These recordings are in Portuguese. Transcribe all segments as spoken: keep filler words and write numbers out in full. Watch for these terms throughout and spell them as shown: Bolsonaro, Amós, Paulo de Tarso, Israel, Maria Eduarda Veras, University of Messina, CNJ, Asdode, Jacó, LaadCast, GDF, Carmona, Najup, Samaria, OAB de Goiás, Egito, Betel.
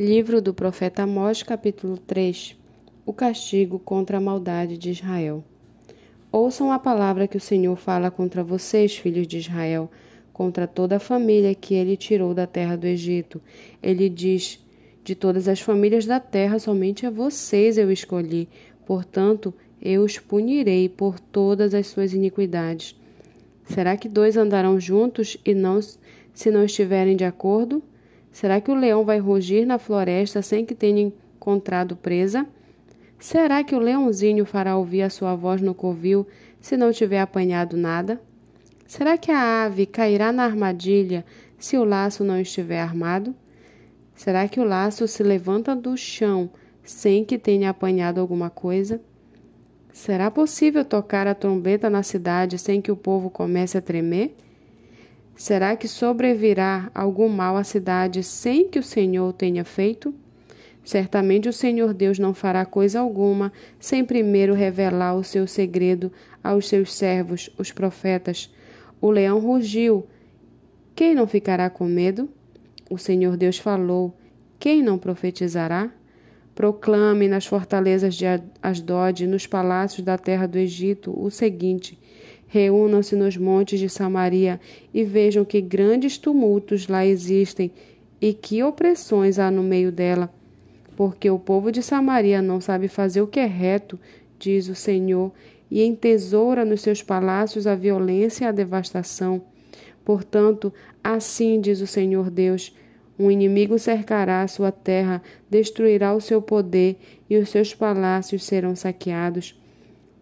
Livro do profeta Amós, capítulo três. O castigo contra a maldade de Israel. Ouçam a palavra que o Senhor fala contra vocês, filhos de Israel, contra toda a família que ele tirou da terra do Egito. Ele diz: de todas as famílias da terra, somente a vocês eu escolhi. Portanto, eu os punirei por todas as suas iniquidades. Será que dois andarão juntos e não, se não estiverem de acordo? Será que o leão vai rugir na floresta sem que tenha encontrado presa? Será que o leãozinho fará ouvir a sua voz no covil se não tiver apanhado nada? Será que a ave cairá na armadilha se o laço não estiver armado? Será que o laço se levanta do chão sem que tenha apanhado alguma coisa? Será possível tocar a trombeta na cidade sem que o povo comece a tremer? Será que sobrevirá algum mal à cidade sem que o Senhor tenha feito? Certamente o Senhor Deus não fará coisa alguma sem primeiro revelar o seu segredo aos seus servos, os profetas. O leão rugiu. Quem não ficará com medo? O Senhor Deus falou. Quem não profetizará? Proclame nas fortalezas de Asdode, nos palácios da terra do Egito, o seguinte: reúnam-se nos montes de Samaria e vejam que grandes tumultos lá existem e que opressões há no meio dela. Porque o povo de Samaria não sabe fazer o que é reto, diz o Senhor, e entesoura nos seus palácios a violência e a devastação. Portanto, assim diz o Senhor Deus: um inimigo cercará a sua terra, destruirá o seu poder e os seus palácios serão saqueados.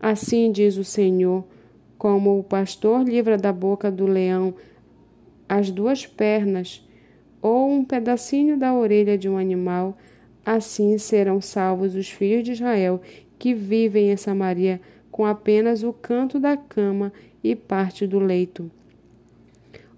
Assim diz o Senhor: como o pastor livra da boca do leão as duas pernas ou um pedacinho da orelha de um animal, assim serão salvos os filhos de Israel que vivem em Samaria com apenas o canto da cama e parte do leito.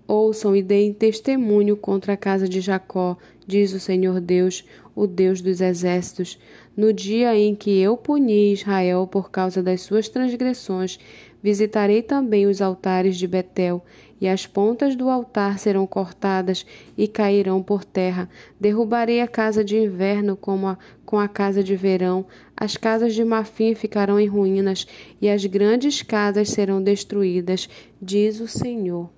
Ouçam e deem testemunho contra a casa de Jacó, diz o Senhor Deus, o Deus dos exércitos. No dia em que eu puni Israel por causa das suas transgressões, visitarei também os altares de Betel, e as pontas do altar serão cortadas e cairão por terra. Derrubarei a casa de inverno como a, com a casa de verão. As casas de marfim ficarão em ruínas, e as grandes casas serão destruídas, diz o Senhor.